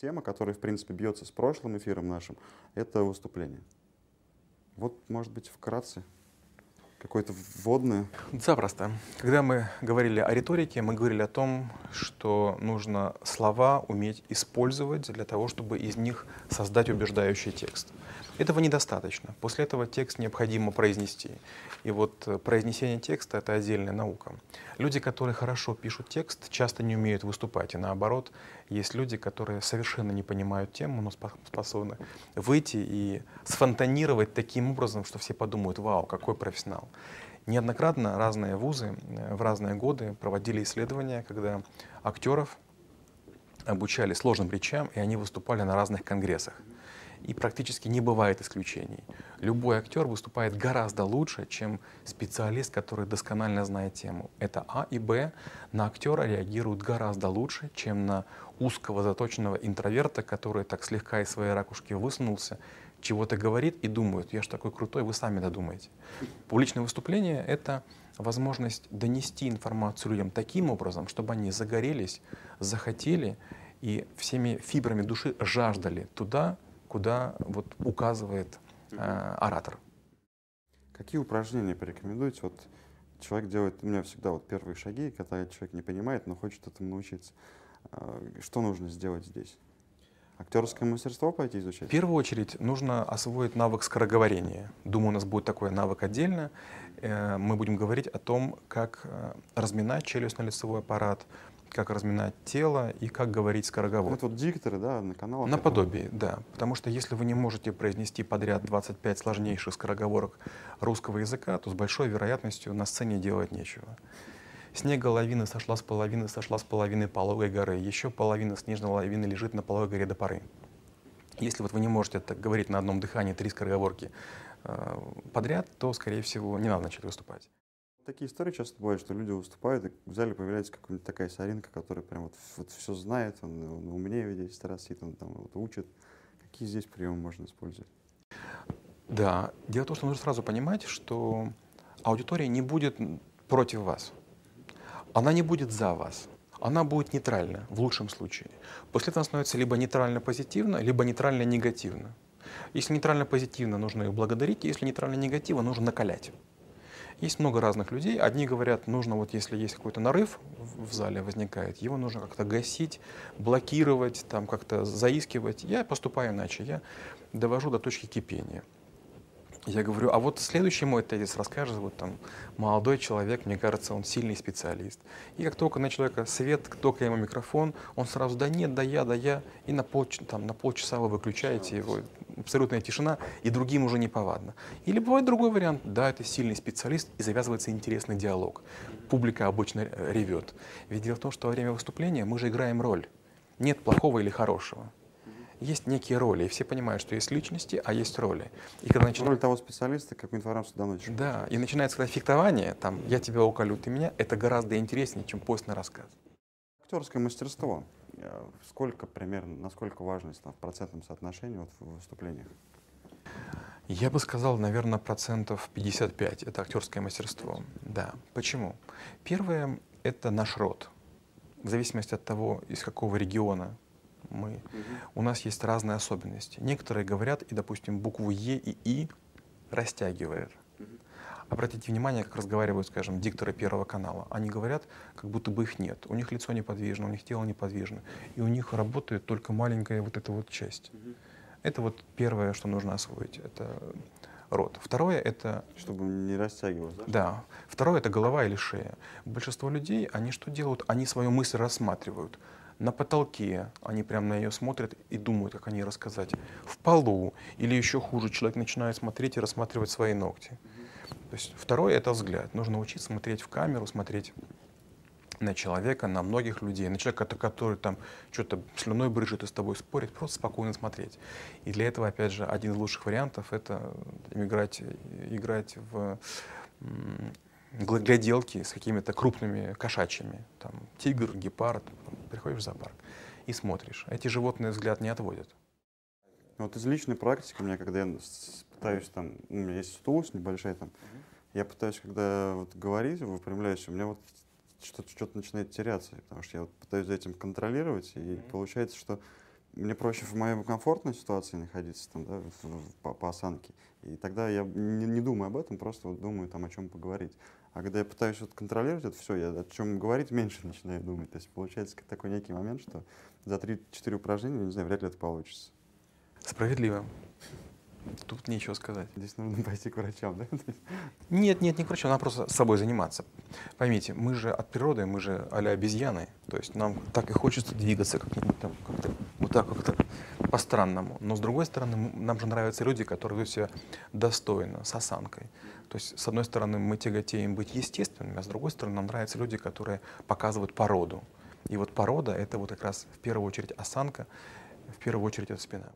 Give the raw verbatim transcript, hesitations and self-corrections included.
Тема, которая, в принципе, бьется с прошлым эфиром нашим, это выступление. Вот, может быть, вкратце какое-то вводное. Запросто. Когда мы говорили о риторике, мы говорили о том, что нужно слова уметь использовать для того, чтобы из них создать убеждающий текст. Этого недостаточно. После этого текст необходимо произнести. И вот произнесение текста — это отдельная наука. Люди, которые хорошо пишут текст, часто не умеют выступать. И наоборот, есть люди, которые совершенно не понимают тему, но способны выйти и сфонтанировать таким образом, что все подумают: «Вау, какой профессионал». Неоднократно разные вузы в разные годы проводили исследования, когда актеров обучали сложным речам, и они выступали на разных конгрессах. И практически не бывает исключений. Любой актер выступает гораздо лучше, чем специалист, который досконально знает тему. Это А. И Б. На актера реагируют гораздо лучше, чем на узкого заточенного интроверта, который так слегка из своей ракушки высунулся, чего-то говорит и думает: «Я ж такой крутой, вы сами додумаете». Публичное выступление — это возможность донести информацию людям таким образом, чтобы они загорелись, захотели и всеми фибрами души жаждали туда, куда вот указывает э, оратор. Какие упражнения порекомендуете? Вот человек делает, у меня всегда вот первые шаги, когда человек не понимает, но хочет этому научиться. Что нужно сделать здесь? Актерское мастерство пойти изучать? В первую очередь нужно освоить навык скороговорения. Думаю, у нас будет такой навык отдельно. Э, мы будем говорить о том, как разминать челюстно-лицевой аппарат, как разминать тело и как говорить скороговоркой. Это вот дикторы, да, на каналах? Наподобие, этого. Да. Потому что если вы не можете произнести подряд двадцать пять сложнейших скороговорок русского языка, то с большой вероятностью на сцене делать нечего. Снега лавина сошла с половины, сошла с половины пологой горы, еще половина снежной лавины лежит на пологой горе до поры. Если вот вы не можете так говорить на одном дыхании три скороговорки э, подряд, то, скорее всего, не надо начать выступать. Такие истории часто бывают, что люди выступают, и в зале появляется какая-нибудь такая соринка, которая прям вот, вот все знает, он, он умнее в десять раз сидит, он там вот учит. Какие здесь приемы можно использовать? Да, дело в том, что нужно сразу понимать, что аудитория не будет против вас, она не будет за вас, она будет нейтральна в лучшем случае. После этого она становится либо нейтрально-позитивно, либо нейтрально-негативно. Если нейтрально-позитивно, нужно ее благодарить, если нейтрально-негативно, нужно накалять. Есть много разных людей. Одни говорят, нужно, вот если есть какой-то нарыв в зале возникает, его нужно как-то гасить, блокировать, там как-то заискивать. Я поступаю иначе, я довожу до точки кипения. Я говорю, а вот следующий мой тезис расскажет, вот там молодой человек, мне кажется, он сильный специалист. И как только на человека свет, как только ему микрофон, он сразу, да нет, да я, да я, и на, пол, там, на полчаса вы выключаете его, абсолютная тишина, и другим уже неповадно. Или бывает другой вариант, да, это сильный специалист, и завязывается интересный диалог. Публика обычно ревет. Ведь дело в том, что во время выступления мы же играем роль. Нет плохого или хорошего. Есть некие роли, и все понимают, что есть личности, а есть роли. И когда начина... Роль того специалиста, какую информацию доносишь. Да, и начинается когда фехтование, там, я тебя уколю, ты меня, это гораздо интереснее, чем постный рассказ. Актерское мастерство, сколько примерно, насколько важность в процентном соотношении вот в выступлениях? Я бы сказал, наверное, процентов пятьдесят пять это актерское мастерство. Да. Почему? Первое, это наш род. В зависимости от того, из какого региона мы. Угу. У нас есть разные особенности. Некоторые говорят и, допустим, букву Е и И растягивают. Угу. Обратите внимание, как разговаривают, скажем, дикторы Первого канала. Они говорят, как будто бы их нет. У них лицо неподвижно, у них тело неподвижно. И у них работает только маленькая вот эта вот часть. Угу. Это вот первое, что нужно освоить. Это рот. Второе — это… Чтобы не растягивалось, да? Да. Второе — это голова или шея. Большинство людей, они что делают? Они свою мысль рассматривают. На потолке они прямо на нее смотрят и думают, как о ней рассказать. В полу или еще хуже, человек начинает смотреть и рассматривать свои ногти. То есть второе — это взгляд. Нужно учиться смотреть в камеру, смотреть на человека, на многих людей, на человека, который там что-то слюной брызжет и с тобой спорит, просто спокойно смотреть. И для этого, опять же, один из лучших вариантов — это играть, играть в гляделки с какими-то крупными кошачьими, там, тигр, гепард, приходишь в зоопарк и смотришь. Эти животные взгляд не отводят. Вот из личной практики у меня, когда я пытаюсь там, у меня есть стул небольшой там, я пытаюсь, когда вот говорить, выпрямляюсь, у меня вот что-то что-то начинает теряться, потому что я вот пытаюсь за этим контролировать, и получается, что мне проще в моей комфортной ситуации находиться, там, да, по, по осанке. И тогда я не, не думаю об этом, просто вот думаю там, о чем поговорить. А когда я пытаюсь вот контролировать это все, я о чем говорить меньше начинаю думать. То есть получается такой некий момент, что за три-четыре упражнения, не знаю, вряд ли это получится. Справедливо. Тут нечего сказать. Здесь нужно пойти к врачам, да? Нет, нет, не к врачам, надо просто собой заниматься. Поймите, мы же от природы, мы же а-ля обезьяны, то есть нам так и хочется двигаться как-нибудь там, как-то, вот так как-то по-странному. Но с другой стороны, нам же нравятся люди, которые ведут себя достойно, с осанкой. То есть с одной стороны мы тяготеем быть естественными, а с другой стороны нам нравятся люди, которые показывают породу. И вот порода — это вот как раз в первую очередь осанка, в первую очередь это спина.